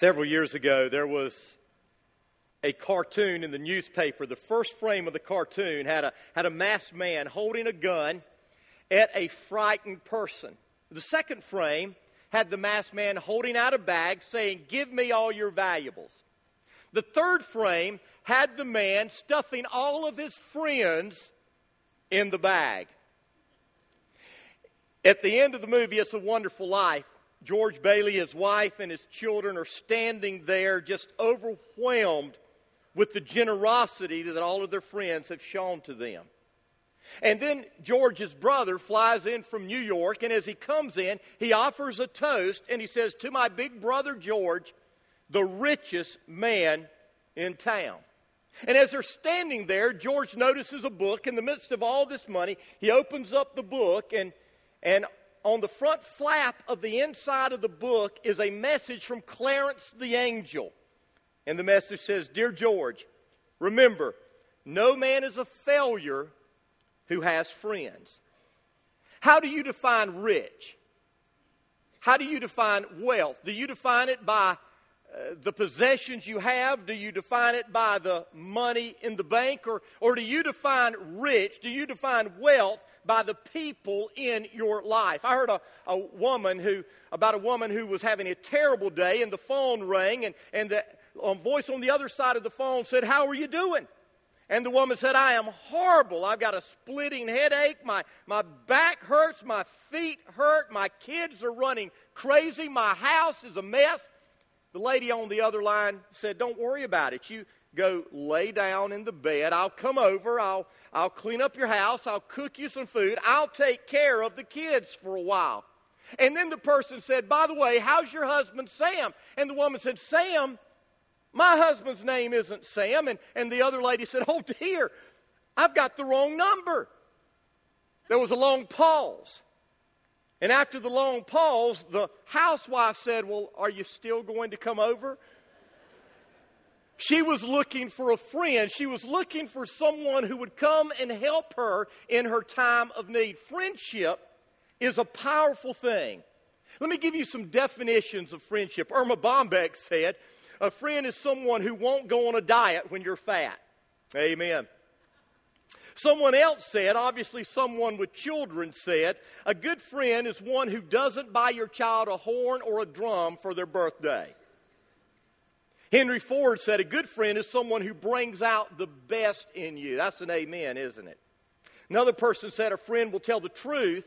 Several years ago, there was a cartoon in the newspaper. The first frame of the cartoon had a masked man holding a gun at a frightened person. The second frame had the masked man holding out a bag saying, "Give me all your valuables." The third frame had the man stuffing all of his friends in the bag. At the end of the movie, It's a Wonderful Life, George Bailey, his wife, and his children are standing there just overwhelmed with the generosity that all of their friends have shown to them. And then George's brother flies in from New York, and as he comes in, he offers a toast, and he says, "To my big brother George, the richest man in town." And as they're standing there, George notices a book. In the midst of all this money, he opens up the book, and on the front flap of the inside of the book is a message from Clarence the angel. And the message says, "Dear George, remember, no man is a failure who has friends." How do you define rich? How do you define wealth? Do you define it by the possessions you have? Do you define it by the money in the bank? Or do you define rich? Do you define wealth by the people in your life? I heard a woman who was having a terrible day, and the phone rang, and the voice on the other side of the phone said, "How are you doing?" And the woman said, "I am horrible. I've got a splitting headache. My back hurts. My feet hurt. My kids are running crazy. My house is a mess." The lady on the other line said, "Don't worry about it. You go lay down in the bed. I'll come over. I'll clean up your house. I'll cook you some food. I'll take care of the kids for a while." And then the person said, "By the way, how's your husband Sam?" And the woman said, "Sam? My husband's name isn't Sam." And the other lady said, "Oh dear, I've got the wrong number." There was a long pause. And after the long pause, the housewife said, "Well, are you still going to come over?" She was looking for a friend. She was looking for someone who would come and help her in her time of need. Friendship is a powerful thing. Let me give you some definitions of friendship. Irma Bombeck said, "A friend is someone who won't go on a diet when you're fat." Amen. Someone else said, obviously someone with children said, "A good friend is one who doesn't buy your child a horn or a drum for their birthday." Henry Ford said, "A good friend is someone who brings out the best in you." That's an amen, isn't it? Another person said, "A friend will tell the truth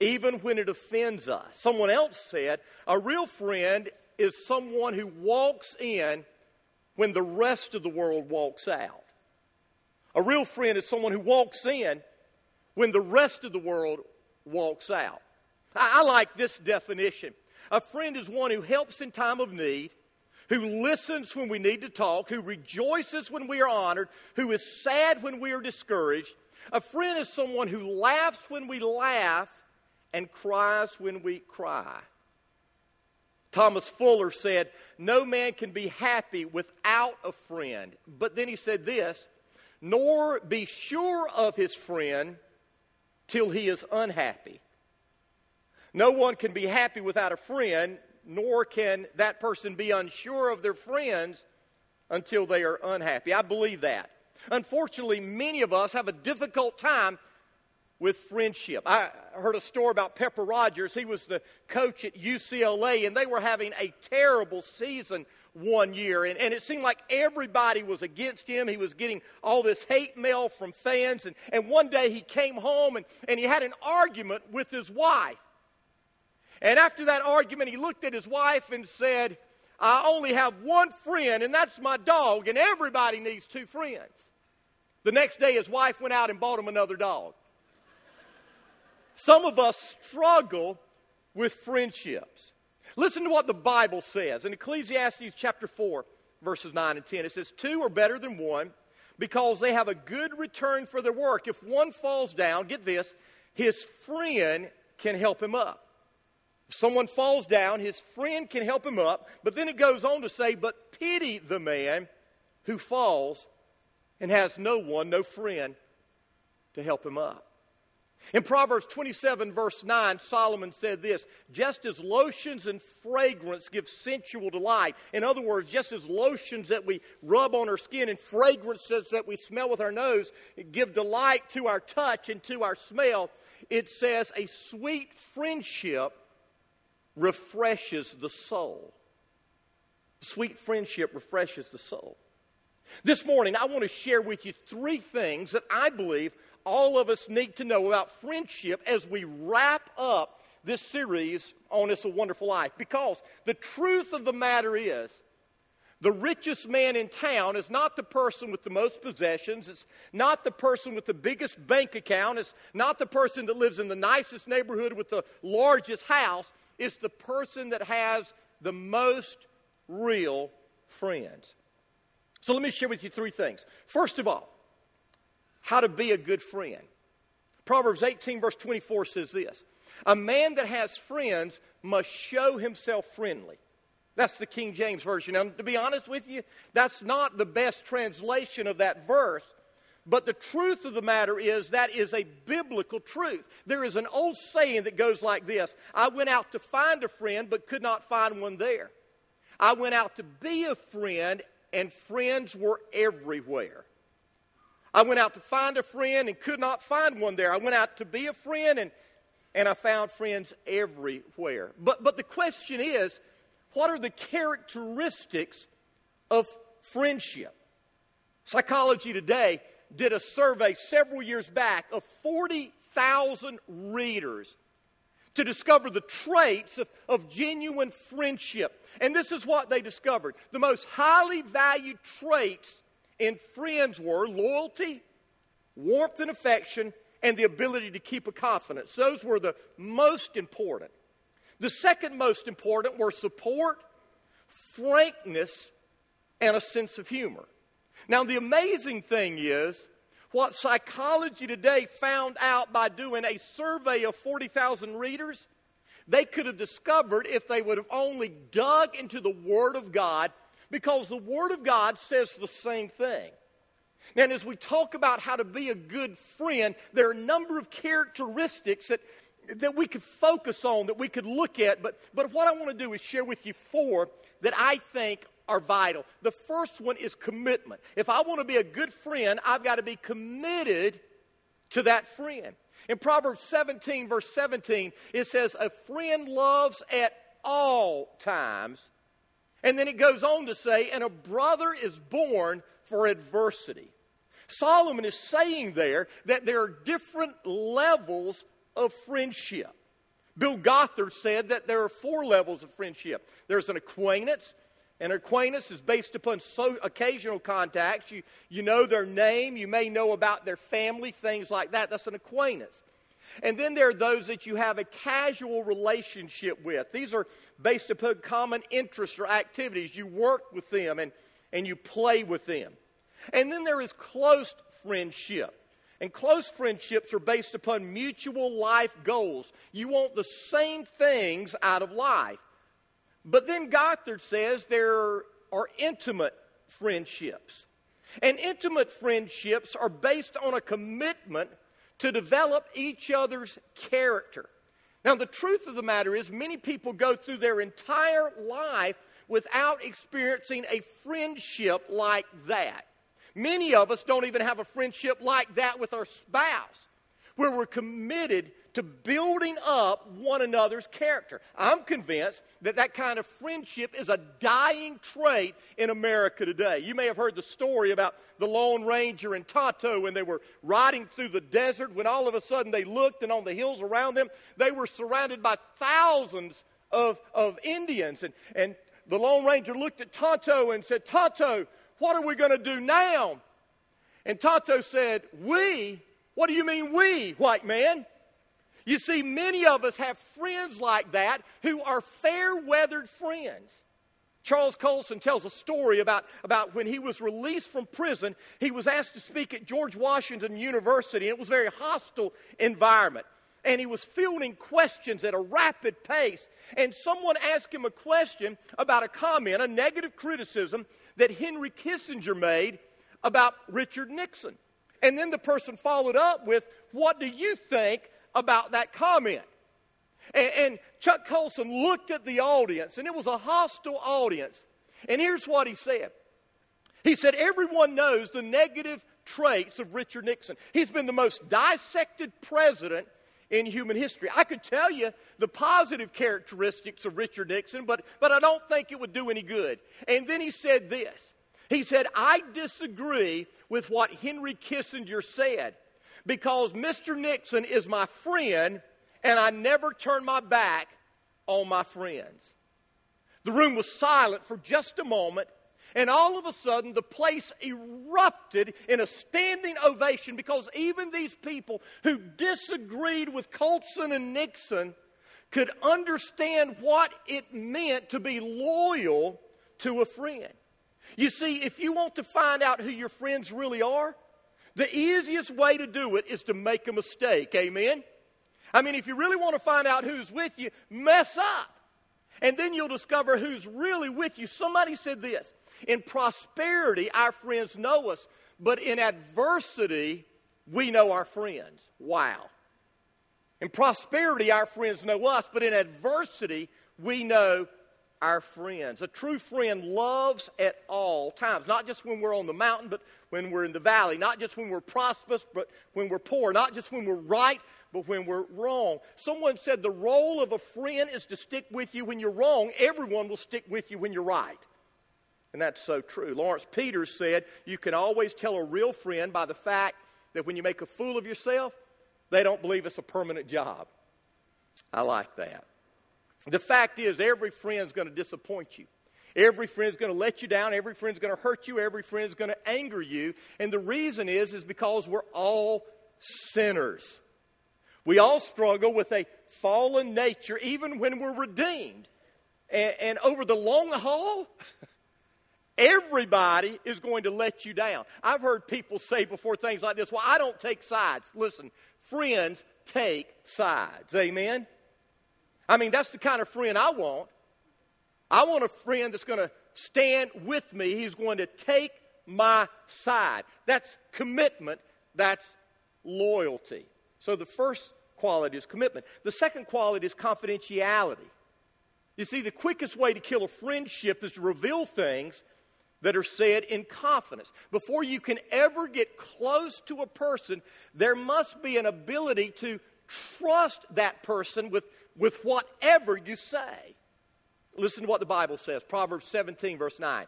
even when it offends us." Someone else said, "A real friend is someone who walks in when the rest of the world walks out." A real friend is someone who walks in when the rest of the world walks out. I like this definition. A friend is one who helps in time of need, who listens when we need to talk, who rejoices when we are honored, who is sad when we are discouraged. A friend is someone who laughs when we laugh and cries when we cry. Thomas Fuller said, "No man can be happy without a friend." But then he said this, "Nor be sure of his friend till he is unhappy." No one can be happy without a friend, nor can that person be unsure of their friends until they are unhappy. I believe that. Unfortunately, many of us have a difficult time with friendship. I heard a story about Pepper Rogers. He was the coach at UCLA, and they were having a terrible season one year, and it seemed like everybody was against him. He was getting all this hate mail from fans, and one day he came home, and he had an argument with his wife. And after that argument, he looked at his wife and said, "I only have one friend, and that's my dog, and everybody needs two friends." The next day, his wife went out and bought him another dog. Some of us struggle with friendships. Listen to what the Bible says. In Ecclesiastes chapter 4, verses 9 and 10, it says, "Two are better than one because they have a good return for their work. If one falls down," get this, "his friend can help him up." If someone falls down, his friend can help him up. But then it goes on to say, "But pity the man who falls and has no friend to help him up." In Proverbs 27, verse 9, Solomon said this, just as lotions and fragrance give sensual delight. In other words, just as lotions that we rub on our skin and fragrances that we smell with our nose give delight to our touch and to our smell, it says a sweet friendship refreshes the soul. Sweet friendship refreshes the soul. This morning, I want to share with you three things that I believe all of us need to know about friendship as we wrap up this series on It's a Wonderful Life. Because the truth of the matter is, the richest man in town is not the person with the most possessions. It's not the person with the biggest bank account. It's not the person that lives in the nicest neighborhood with the largest house. It's the person that has the most real friends. So let me share with you three things. First of all, how to be a good friend. Proverbs 18 verse 24 says this. A man that has friends must show himself friendly. That's the King James Version. And to be honest with you, that's not the best translation of that verse. But the truth of the matter is that is a biblical truth. There is an old saying that goes like this. I went out to find a friend but could not find one there. I went out to be a friend and friends were everywhere. I went out to find a friend and could not find one there. I went out to be a friend and I found friends everywhere. But the question is, what are the characteristics of friendship? Psychology Today did a survey several years back of 40,000 readers to discover the traits of genuine friendship. And this is what they discovered. The most highly valued traits in friends were loyalty, warmth and affection, and the ability to keep a confidence. Those were the most important. The second most important were support, frankness, and a sense of humor. Now, the amazing thing is, what Psychology Today found out by doing a survey of 40,000 readers, they could have discovered if they would have only dug into the Word of God, because the Word of God says the same thing. And as we talk about how to be a good friend, there are a number of characteristics that we could focus on, that we could look at. But what I want to do is share with you four that I think are vital. The first one is commitment. If I want to be a good friend, I've got to be committed to that friend. In Proverbs 17, verse 17, it says, a friend loves at all times. And then it goes on to say, and a brother is born for adversity. Solomon is saying there that there are different levels of friendship. Bill Gothard said that there are four levels of friendship. There's an acquaintance. An acquaintance is based upon occasional contacts. You know their name. You may know about their family, things like that. That's an acquaintance. And then there are those that you have a casual relationship with. These are based upon common interests or activities. You work with them and you play with them. And then there is close friendship. And close friendships are based upon mutual life goals. You want the same things out of life. But then Gothard says there are intimate friendships. And intimate friendships are based on a commitment to develop each other's character. Now, the truth of the matter is many people go through their entire life without experiencing a friendship like that. Many of us don't even have a friendship like that with our spouse, where we're committed to building up one another's character. I'm convinced that kind of friendship is a dying trait in America today. You may have heard the story about the Lone Ranger and Tonto when they were riding through the desert, when all of a sudden they looked and on the hills around them, they were surrounded by thousands of Indians. And the Lone Ranger looked at Tonto and said, Tonto, what are we going to do now? And Tonto said, we? What do you mean we, white man? You see, many of us have friends like that who are fair-weathered friends. Charles Colson tells a story about when he was released from prison. He was asked to speak at George Washington University, and it was a very hostile environment. And he was fielding questions at a rapid pace. And someone asked him a question about a comment, a negative criticism that Henry Kissinger made about Richard Nixon. And then the person followed up with, what do you think about that comment? And Chuck Colson looked at the audience, and it was a hostile audience. And here's what he said. He said, everyone knows the negative traits of Richard Nixon. He's been the most dissected president in human history. I could tell you the positive characteristics of Richard Nixon, but I don't think it would do any good. And then he said this. He said, I disagree with what Henry Kissinger said, because Mr. Nixon is my friend, and I never turn my back on my friends. The room was silent for just a moment, and all of a sudden the place erupted in a standing ovation, because even these people who disagreed with Colson and Nixon could understand what it meant to be loyal to a friend. You see, if you want to find out who your friends really are, the easiest way to do it is to make a mistake, amen? I mean, if you really want to find out who's with you, mess up. And then you'll discover who's really with you. Somebody said this, in prosperity, our friends know us, but in adversity, we know our friends. Wow. In prosperity, our friends know us, but in adversity, we know our friends. A true friend loves at all times, not just when we're on the mountain, but when we're in the valley, not just when we're prosperous, but when we're poor, not just when we're right, but when we're wrong. Someone said the role of a friend is to stick with you when you're wrong. Everyone will stick with you when you're right. And that's so true. Lawrence Peters said, you can always tell a real friend by the fact that when you make a fool of yourself, they don't believe it's a permanent job. I like that. The fact is, every friend's going to disappoint you. Every friend's going to let you down. Every friend's going to hurt you. Every friend's going to anger you. And the reason is because we're all sinners. We all struggle with a fallen nature, even when we're redeemed. And over the long haul, everybody is going to let you down. I've heard people say before things like this, well, I don't take sides. Listen, friends take sides. Amen? I mean, that's the kind of friend I want. I want a friend that's going to stand with me. He's going to take my side. That's commitment. That's loyalty. So the first quality is commitment. The second quality is confidentiality. You see, the quickest way to kill a friendship is to reveal things that are said in confidence. Before you can ever get close to a person, there must be an ability to trust that person with whatever you say. Listen to what the Bible says. Proverbs 17, verse 9.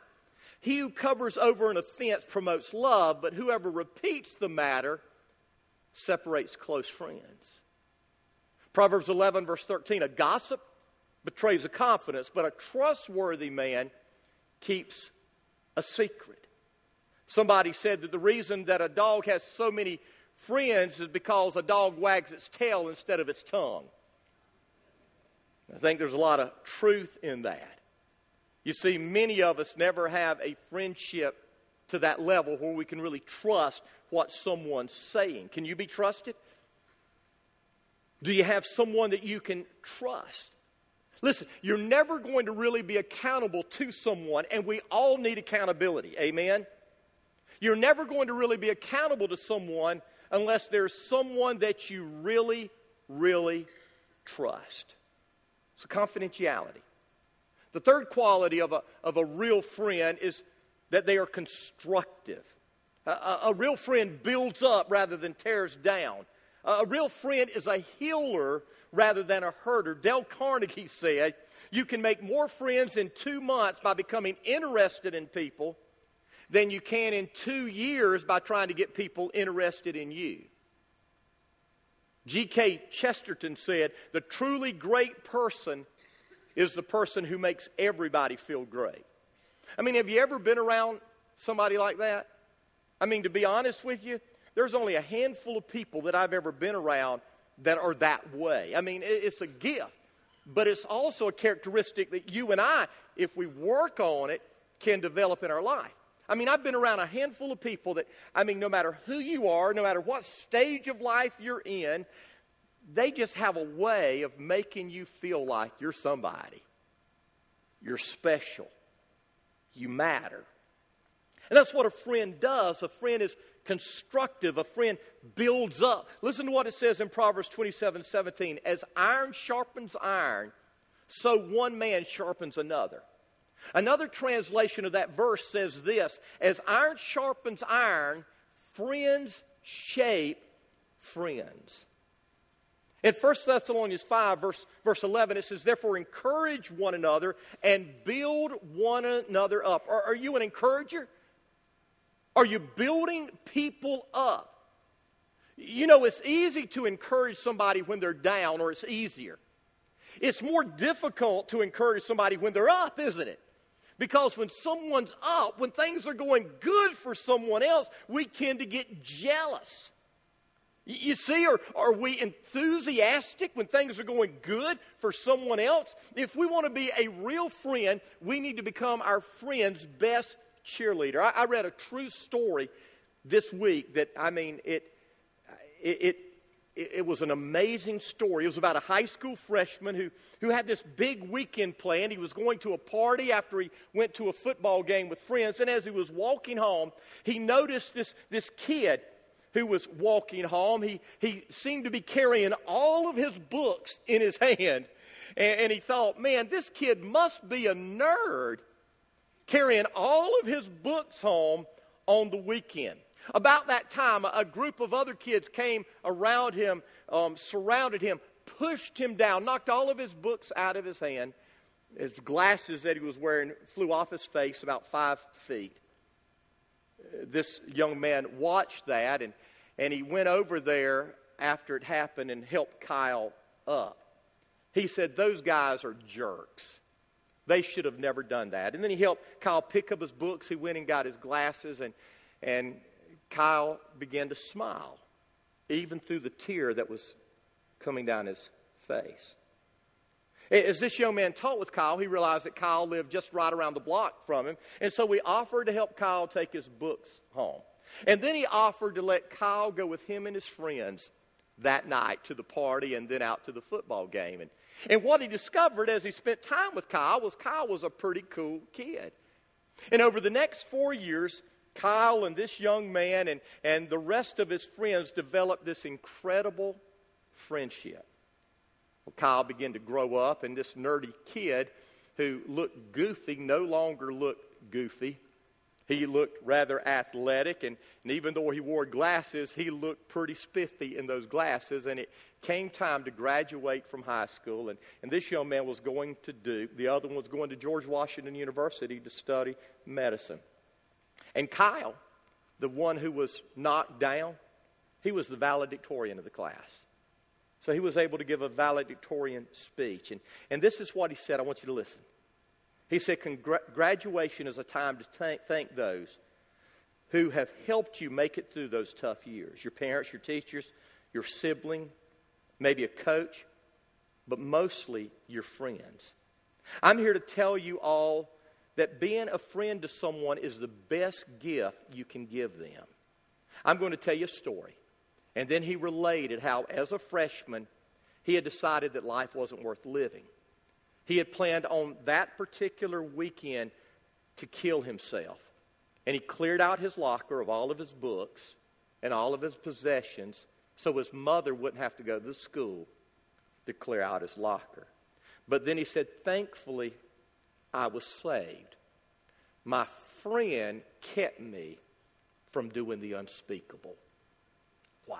He who covers over an offense promotes love, but whoever repeats the matter separates close friends. Proverbs 11, verse 13. A gossip betrays a confidence, but a trustworthy man keeps a secret. Somebody said that the reason that a dog has so many friends is because a dog wags its tail instead of its tongue. I think there's a lot of truth in that. You see, many of us never have a friendship to that level where we can really trust what someone's saying. Can you be trusted? Do you have someone that you can trust? Listen, you're never going to really be accountable to someone, and we all need accountability. Amen? You're never going to really be accountable to someone unless there's someone that you really, really trust. So confidentiality. The third quality of a real friend is that they are constructive. A real friend builds up rather than tears down. A real friend is a healer rather than a herder. Dale Carnegie said, you can make more friends in 2 months by becoming interested in people than you can in 2 years by trying to get people interested in you. G.K. Chesterton said, the truly great person is the person who makes everybody feel great. I mean, have you ever been around somebody like that? I mean, to be honest with you, there's only a handful of people that I've ever been around that are that way. I mean, it's a gift, but it's also a characteristic that you and I, if we work on it, can develop in our life. I mean, I've been around a handful of people that, I mean, no matter who you are, no matter what stage of life you're in, they just have a way of making you feel like you're somebody. You're special. You matter. And that's what a friend does. A friend is constructive, a friend builds up. Listen to what it says in Proverbs 27:17. As iron sharpens iron, so one man sharpens another. Another translation of that verse says this: as iron sharpens iron, friends shape friends. In 1 Thessalonians 5, verse 11, it says, therefore encourage one another and build one another up. Are you an encourager? Are you building people up? You know, it's easy to encourage somebody when they're down, or it's easier. It's more difficult to encourage somebody when they're up, isn't it? Because when someone's up, when things are going good for someone else, we tend to get jealous. You see, are we enthusiastic when things are going good for someone else? If we want to be a real friend, we need to become our friend's best cheerleader. I read a true story this week that, I mean, it was an amazing story. It was about a high school freshman who had this big weekend plan. He was going to a party after he went to a football game with friends. And as he was walking home, he noticed this kid who was walking home. He seemed to be carrying all of his books in his hand. And he thought, man, this kid must be a nerd carrying all of his books home on the weekend. About that time, a group of other kids came around him, surrounded him, pushed him down, knocked all of his books out of his hand. His glasses that he was wearing flew off his face about 5 feet. This young man watched that, and he went over there after it happened and helped Kyle up. He said, those guys are jerks. They should have never done that. And then he helped Kyle pick up his books. He went and got his glasses, and Kyle began to smile, even through the tear that was coming down his face. As this young man talked with Kyle, he realized that Kyle lived just right around the block from him, and so he offered to help Kyle take his books home. And then he offered to let Kyle go with him and his friends that night to the party and then out to the football game. And what he discovered as he spent time with Kyle was a pretty cool kid. And over the next 4 years, Kyle and this young man and the rest of his friends developed this incredible friendship. Well, Kyle began to grow up, and this nerdy kid who looked goofy no longer looked goofy. He looked rather athletic, and even though he wore glasses, he looked pretty spiffy in those glasses, and it came time to graduate from high school, and this young man was going to Duke. The other one was going to George Washington University to study medicine. And Kyle, the one who was knocked down, he was the valedictorian of the class. So he was able to give a valedictorian speech. And this is what he said. I want you to listen. He said, graduation is a time to thank those who have helped you make it through those tough years. Your parents, your teachers, your sibling, maybe a coach, but mostly your friends. I'm here to tell you all that being a friend to someone is the best gift you can give them. I'm going to tell you a story. And then he related how, as a freshman, he had decided that life wasn't worth living. He had planned on that particular weekend to kill himself. And he cleared out his locker of all of his books and all of his possessions so his mother wouldn't have to go to the school to clear out his locker. But then he said, thankfully, I was saved. My friend kept me from doing the unspeakable. Wow.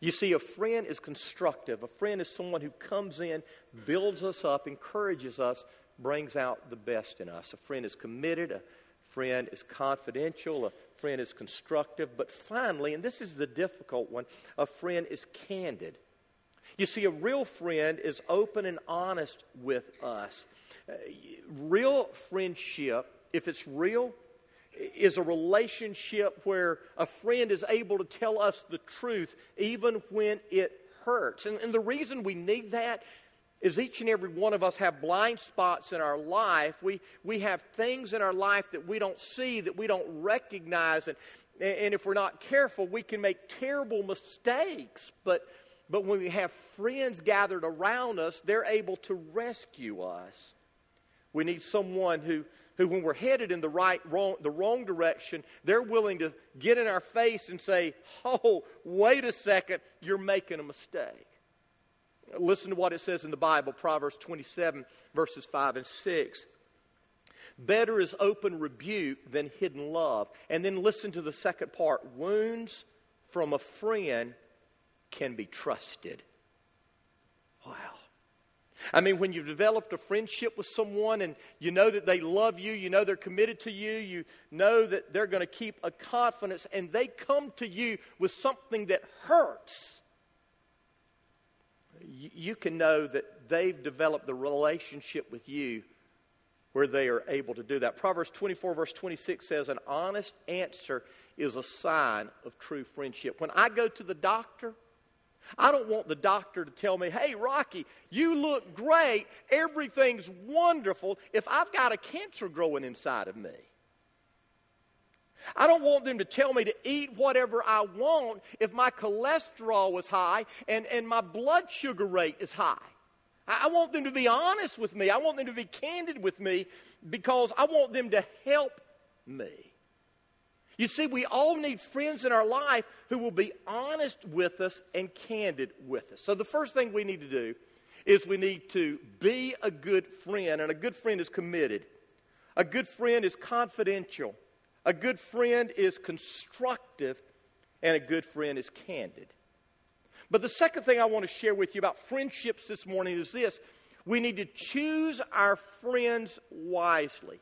You see, a friend is constructive. A friend is someone who comes in, builds us up, encourages us, brings out the best in us. A friend is committed. A friend is confidential. A friend is constructive. But finally, and this is the difficult one, a friend is candid. You see, a real friend is open and honest with us. Real friendship, if it's real, is a relationship where a friend is able to tell us the truth even when it hurts. And the reason we need that is each and every one of us have blind spots in our life. We have things in our life that we don't see, that we don't recognize. And if we're not careful, we can make terrible mistakes. But when we have friends gathered around us, they're able to rescue us. We need someone who who, when we're headed in the wrong direction, they're willing to get in our face and say, oh, wait a second, you're making a mistake. Listen to what it says in the Bible, Proverbs 27, verses 5 and 6. Better is open rebuke than hidden love. And then listen to the second part. Wounds from a friend can be trusted. Wow. I mean, when you've developed a friendship with someone and you know that they love you, you know they're committed to you, you know that they're going to keep a confidence, and they come to you with something that hurts, you can know that they've developed the relationship with you where they are able to do that. Proverbs 24, verse 26 says, an honest answer is a sign of true friendship. When I go to the doctor, I don't want the doctor to tell me, hey, Rocky, you look great, everything's wonderful, if I've got a cancer growing inside of me. I don't want them to tell me to eat whatever I want if my cholesterol is high and my blood sugar rate is high. I want them to be honest with me. I want them to be candid with me because I want them to help me. You see, we all need friends in our life who will be honest with us and candid with us. So the first thing we need to do is we need to be a good friend, and a good friend is committed. A good friend is confidential. A good friend is constructive, and a good friend is candid. But the second thing I want to share with you about friendships this morning is this. We need to choose our friends wisely.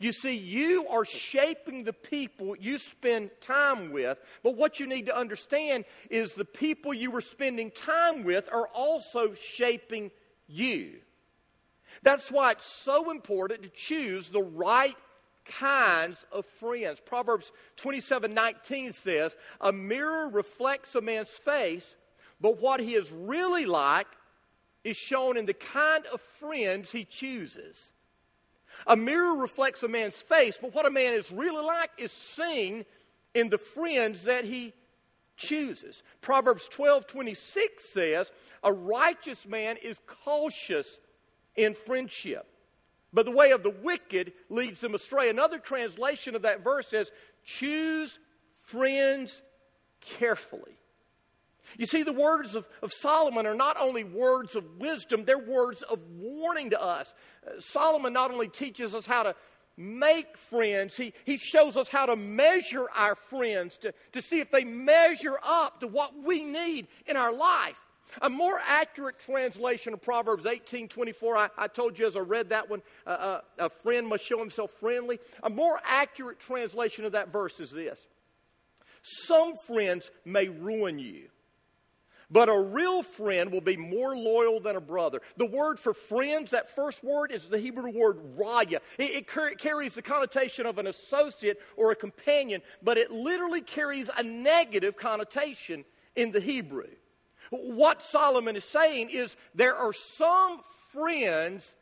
You see, you are shaping the people you spend time with, but what you need to understand is the people you were spending time with are also shaping you. That's why it's so important to choose the right kinds of friends. Proverbs 27:19 says, a mirror reflects a man's face, but what he is really like is shown in the kind of friends he chooses. A mirror reflects a man's face, but what a man is really like is seen in the friends that he chooses. Proverbs 12:26 says, a righteous man is cautious in friendship, but the way of the wicked leads them astray. Another translation of that verse says, choose friends carefully. You see, the words of Solomon are not only words of wisdom, they're words of warning to us. Solomon not only teaches us how to make friends, he shows us how to measure our friends to see if they measure up to what we need in our life. A more accurate translation of Proverbs 18:24, I told you as I read that one, a friend must show himself friendly. A more accurate translation of that verse is this. Some friends may ruin you, but a real friend will be more loyal than a brother. The word for friends, that first word, is the Hebrew word raya. It carries the connotation of an associate or a companion, but it literally carries a negative connotation in the Hebrew. What Solomon is saying is there are some friends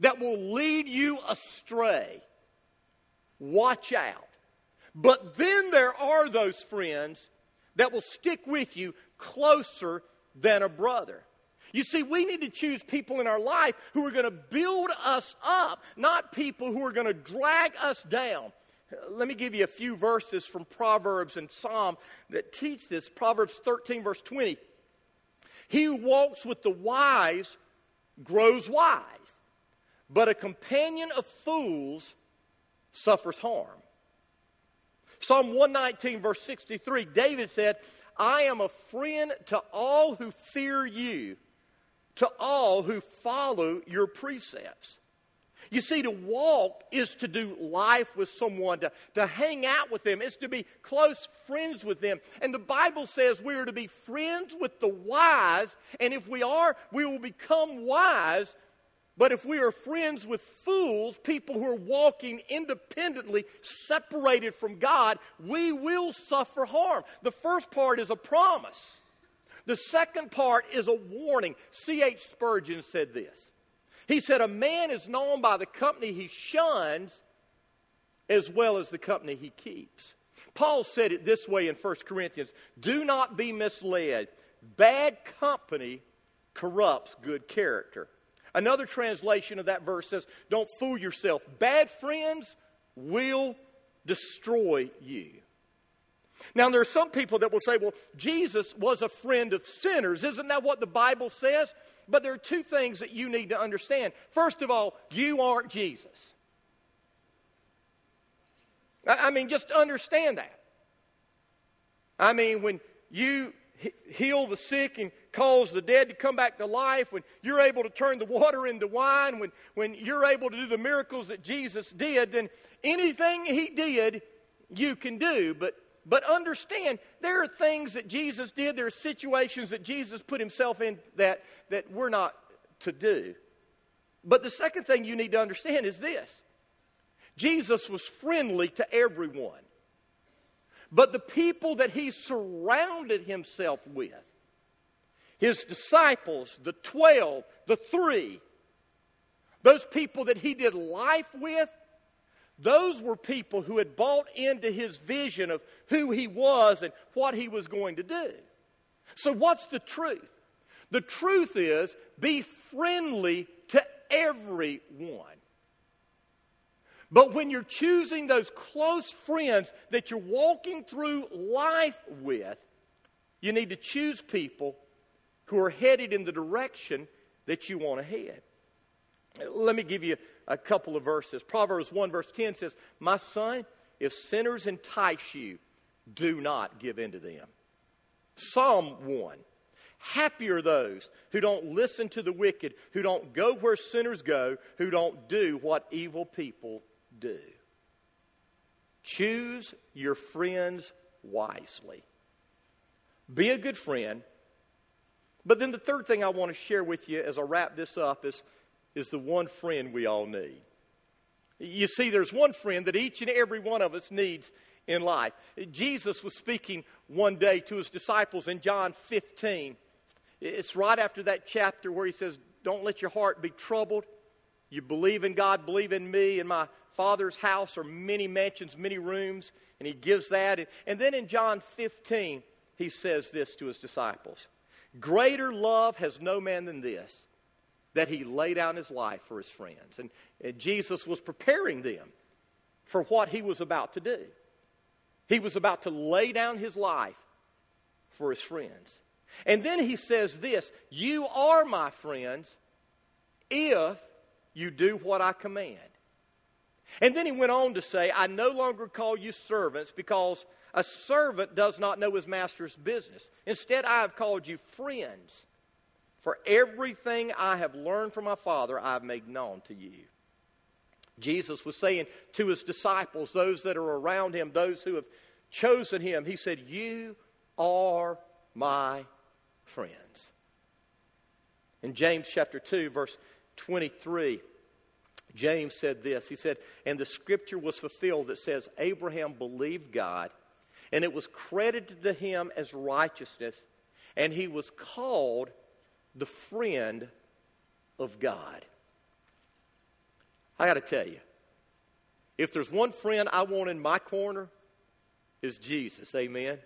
that will lead you astray. Watch out. But then there are those friends that will stick with you closer than a brother. You see, we need to choose people in our life who are going to build us up, not people who are going to drag us down. Let me give you a few verses from Proverbs and Psalm that teach this. Proverbs 13, verse 20. He who walks with the wise grows wise, but a companion of fools suffers harm. Psalm 119, verse 63, David said, I am a friend to all who fear you, to all who follow your precepts. You see, to walk is to do life with someone, to hang out with them. It's to be close friends with them. And the Bible says we are to be friends with the wise, and if we are, we will become wise. But if we are friends with fools, people who are walking independently, separated from God, we will suffer harm. The first part is a promise. The second part is a warning. C.H. Spurgeon said this. He said, a man is known by the company he shuns as well as the company he keeps. Paul said it this way in 1 Corinthians, do not be misled. Bad company corrupts good character. Another translation of that verse says, don't fool yourself. Bad friends will destroy you. Now, there are some people that will say, well, Jesus was a friend of sinners. Isn't that what the Bible says? But there are two things that you need to understand. First of all, you aren't Jesus. I mean, just understand that. I mean, when you heal the sick and cause the dead to come back to life, when you're able to turn the water into wine, when you're able to do the miracles that Jesus did, then anything he did, you can do. But understand, there are things that Jesus did, there are situations that Jesus put himself in that we're not to do. But the second thing you need to understand is this. Jesus was friendly to everyone. But the people that he surrounded himself with, his disciples, the 12, the 3, those people that he did life with, those were people who had bought into his vision of who he was and what he was going to do. So what's the truth? The truth is, be friendly to everyone. But when you're choosing those close friends that you're walking through life with, you need to choose people who are headed in the direction that you want to head. Let me give you a couple of verses. Proverbs 1 verse 10 says, my son, if sinners entice you, do not give in to them. Psalm 1, happy are those who don't listen to the wicked, who don't go where sinners go, who don't do what evil people do. Choose your friends wisely. Be a good friend. But then the third thing I want to share with you as I wrap this up is the one friend we all need. You see, there's one friend that each and every one of us needs in life. Jesus was speaking one day to his disciples in John 15. It's right after that chapter where he says, don't let your heart be troubled. You believe in God, believe in me. In my Father's house are many mansions, many rooms. And he gives that. And then in John 15, he says this to his disciples. Greater love has no man than this, that he lay down his life for his friends. And Jesus was preparing them for what he was about to do. He was about to lay down his life for his friends. And then he says this, you are my friends if you do what I command. And then he went on to say, I no longer call you servants because a servant does not know his master's business. Instead, I have called you friends. For everything I have learned from my Father, I have made known to you. Jesus was saying to his disciples, those that are around him, those who have chosen him, he said, you are my friends. In James chapter 2, verse 23, James said this. He said, and the scripture was fulfilled that says, Abraham believed God, and it was credited to him as righteousness, and he was called the friend of God. I got to tell you, if there's one friend I want in my corner, it's Jesus. Amen.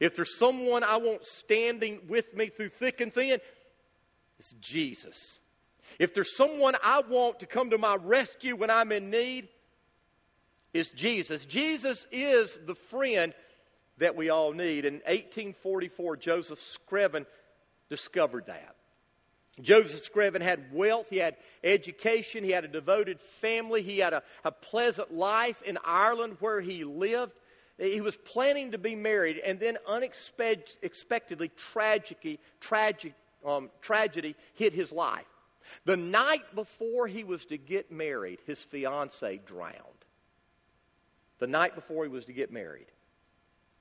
If there's someone I want standing with me through thick and thin, it's Jesus. If there's someone I want to come to my rescue when I'm in need, it's Jesus. Jesus is the friend that we all need. In 1844, Joseph Scriven discovered that. Joseph Scriven had wealth, he had education, he had a devoted family, he had a pleasant life in Ireland where he lived. He was planning to be married, and then unexpectedly tragedy hit his life. The night before he was to get married, his fiancée drowned. The night before he was to get married,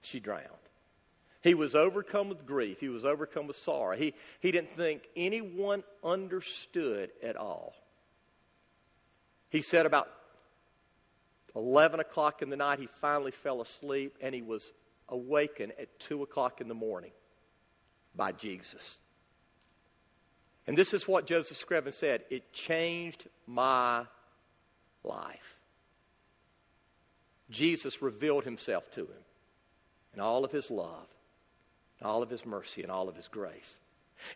she drowned. He was overcome with grief. He was overcome with sorrow. He didn't think anyone understood at all. He said about 11 o'clock in the night, he finally fell asleep, and he was awakened at 2 o'clock in the morning by Jesus. And this is what Joseph Scriven said, it changed my life. Jesus revealed himself to him, and all of his love, all of his mercy, and all of his grace.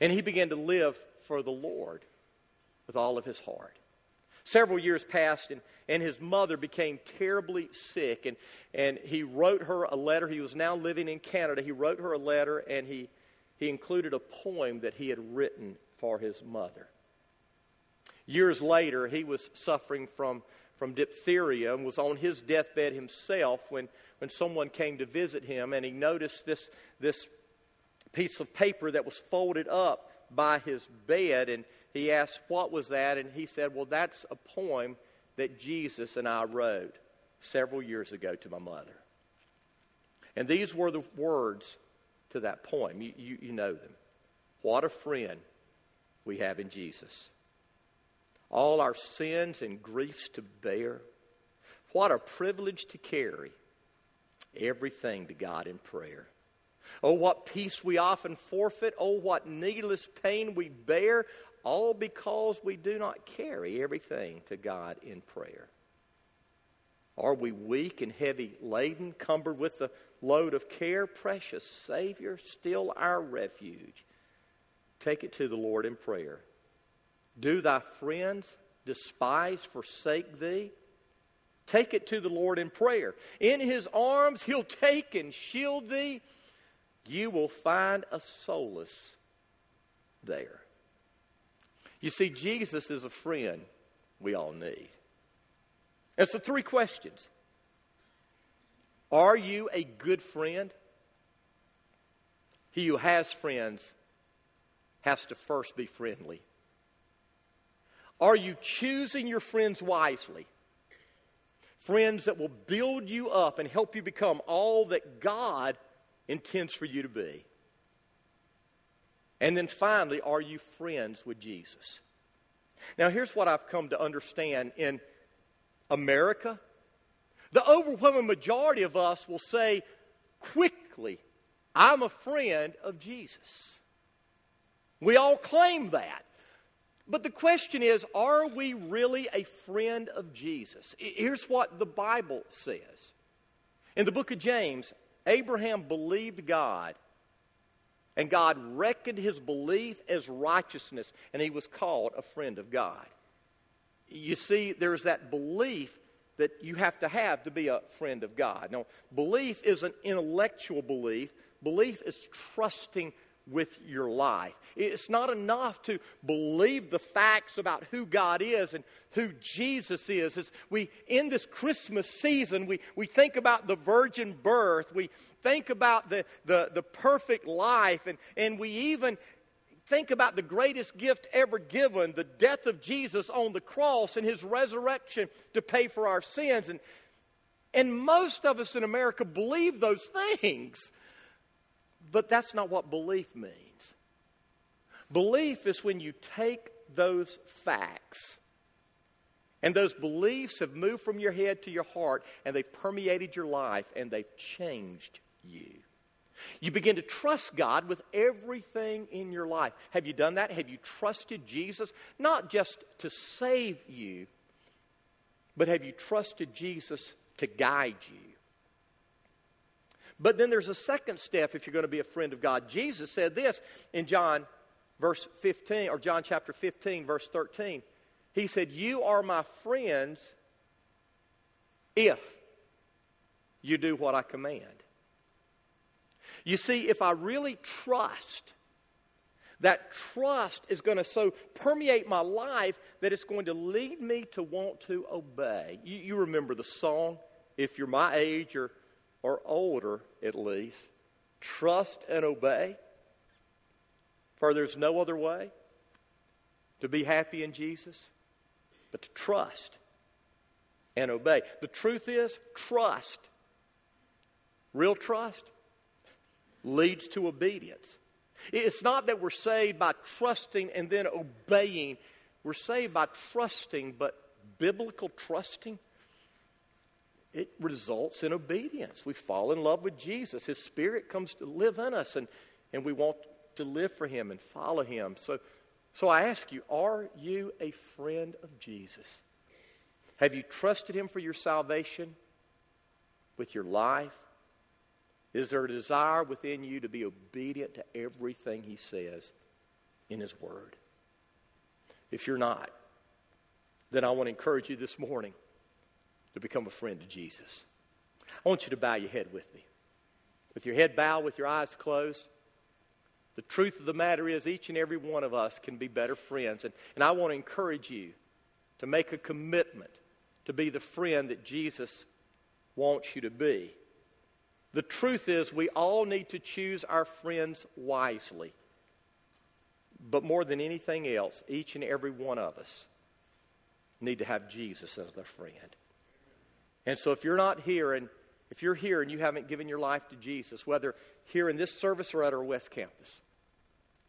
And he began to live for the Lord. with all of his heart. Several years passed, and his mother became terribly sick, and he wrote her a letter. He was now living in Canada. He wrote her a letter, and he included a poem that he had written for his mother. Years later, he was suffering from diphtheria and was on his deathbed himself when someone came to visit him, and he noticed this piece of paper that was folded up by his bed, and he asked, "What was that?" And he said, "Well, that's a poem that Jesus and I wrote several years ago to my mother." And these were the words to that poem. You know them. What a friend we have in Jesus. All our sins and griefs to bear. What a privilege to carry everything to God in prayer. Oh, what peace we often forfeit. Oh, what needless pain we bear. All because we do not carry everything to God in prayer. Are we weak and heavy laden, cumbered with the load of care? Precious Savior, still our refuge. Take it to the Lord in prayer. Do thy friends despise, forsake thee? Take it to the Lord in prayer. In his arms he'll take and shield thee. You will find a solace there. You see, Jesus is a friend we all need. And so 3 questions. Are you a good friend? He who has friends has to first be friendly. Are you choosing your friends wisely? Friends that will build you up and help you become all that God intends for you to be. And then finally, are you friends with Jesus? Now, here's what I've come to understand. In America, the overwhelming majority of us will say quickly, "I'm a friend of Jesus." We all claim that. But the question is, are we really a friend of Jesus? Here's what the Bible says. In the book of James, Abraham believed God, and God reckoned his belief as righteousness, and he was called a friend of God. You see, there's that belief that you have to be a friend of God. Now, belief is an intellectual belief. Belief is trusting with your life. It's not enough to believe the facts about who God is and who Jesus is. As we, in this Christmas season, we think about the virgin birth. We think about the perfect life. And we even think about the greatest gift ever given, the death of Jesus on the cross and his resurrection to pay for our sins. And most of us in America believe those things. But that's not what belief means. Belief is when you take those facts, and those beliefs have moved from your head to your heart, and they've permeated your life, and they've changed you. You begin to trust God with everything in your life. Have you done that? Have you trusted Jesus? Not just to save you, but have you trusted Jesus to guide you? But then there's a second step if you're going to be a friend of God. Jesus said this in John chapter 15, verse 13. He said, "You are my friends if you do what I command." You see, if I really trust, that trust is going to so permeate my life that it's going to lead me to want to obey. You remember the song, if you're my age or older at least, trust and obey, for there's no other way to be happy in Jesus but to trust and obey. The truth is, trust, real trust, leads to obedience. It's not that we're saved by trusting and then obeying. We're saved by trusting, but biblical trusting, it results in obedience. We fall in love with Jesus. His Spirit comes to live in us, and we want to live for Him and follow Him. So I ask you, are you a friend of Jesus? Have you trusted Him for your salvation with your life? Is there a desire within you to be obedient to everything He says in His Word? If you're not, then I want to encourage you this morning to become a friend of Jesus. I want you to bow your head with me. With your head bowed, with your eyes closed, the truth of the matter is each and every one of us can be better friends. And I want to encourage you to make a commitment to be the friend that Jesus wants you to be. The truth is we all need to choose our friends wisely. But more than anything else, each and every one of us need to have Jesus as their friend. And so if you're not here, and if you're here and you haven't given your life to Jesus, whether here in this service or at our West Campus,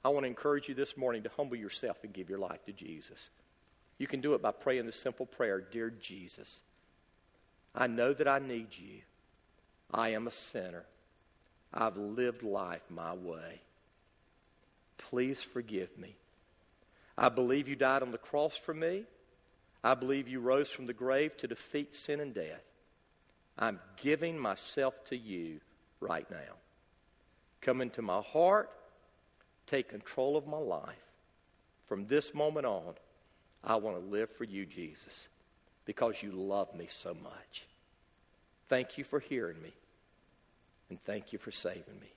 I want to encourage you this morning to humble yourself and give your life to Jesus. You can do it by praying this simple prayer. Dear Jesus, I know that I need you. I am a sinner. I've lived life my way. Please forgive me. I believe you died on the cross for me. I believe you rose from the grave to defeat sin and death. I'm giving myself to you right now. Come into my heart. Take control of my life. From this moment on, I want to live for you, Jesus, because you love me so much. Thank you for hearing me, and thank you for saving me.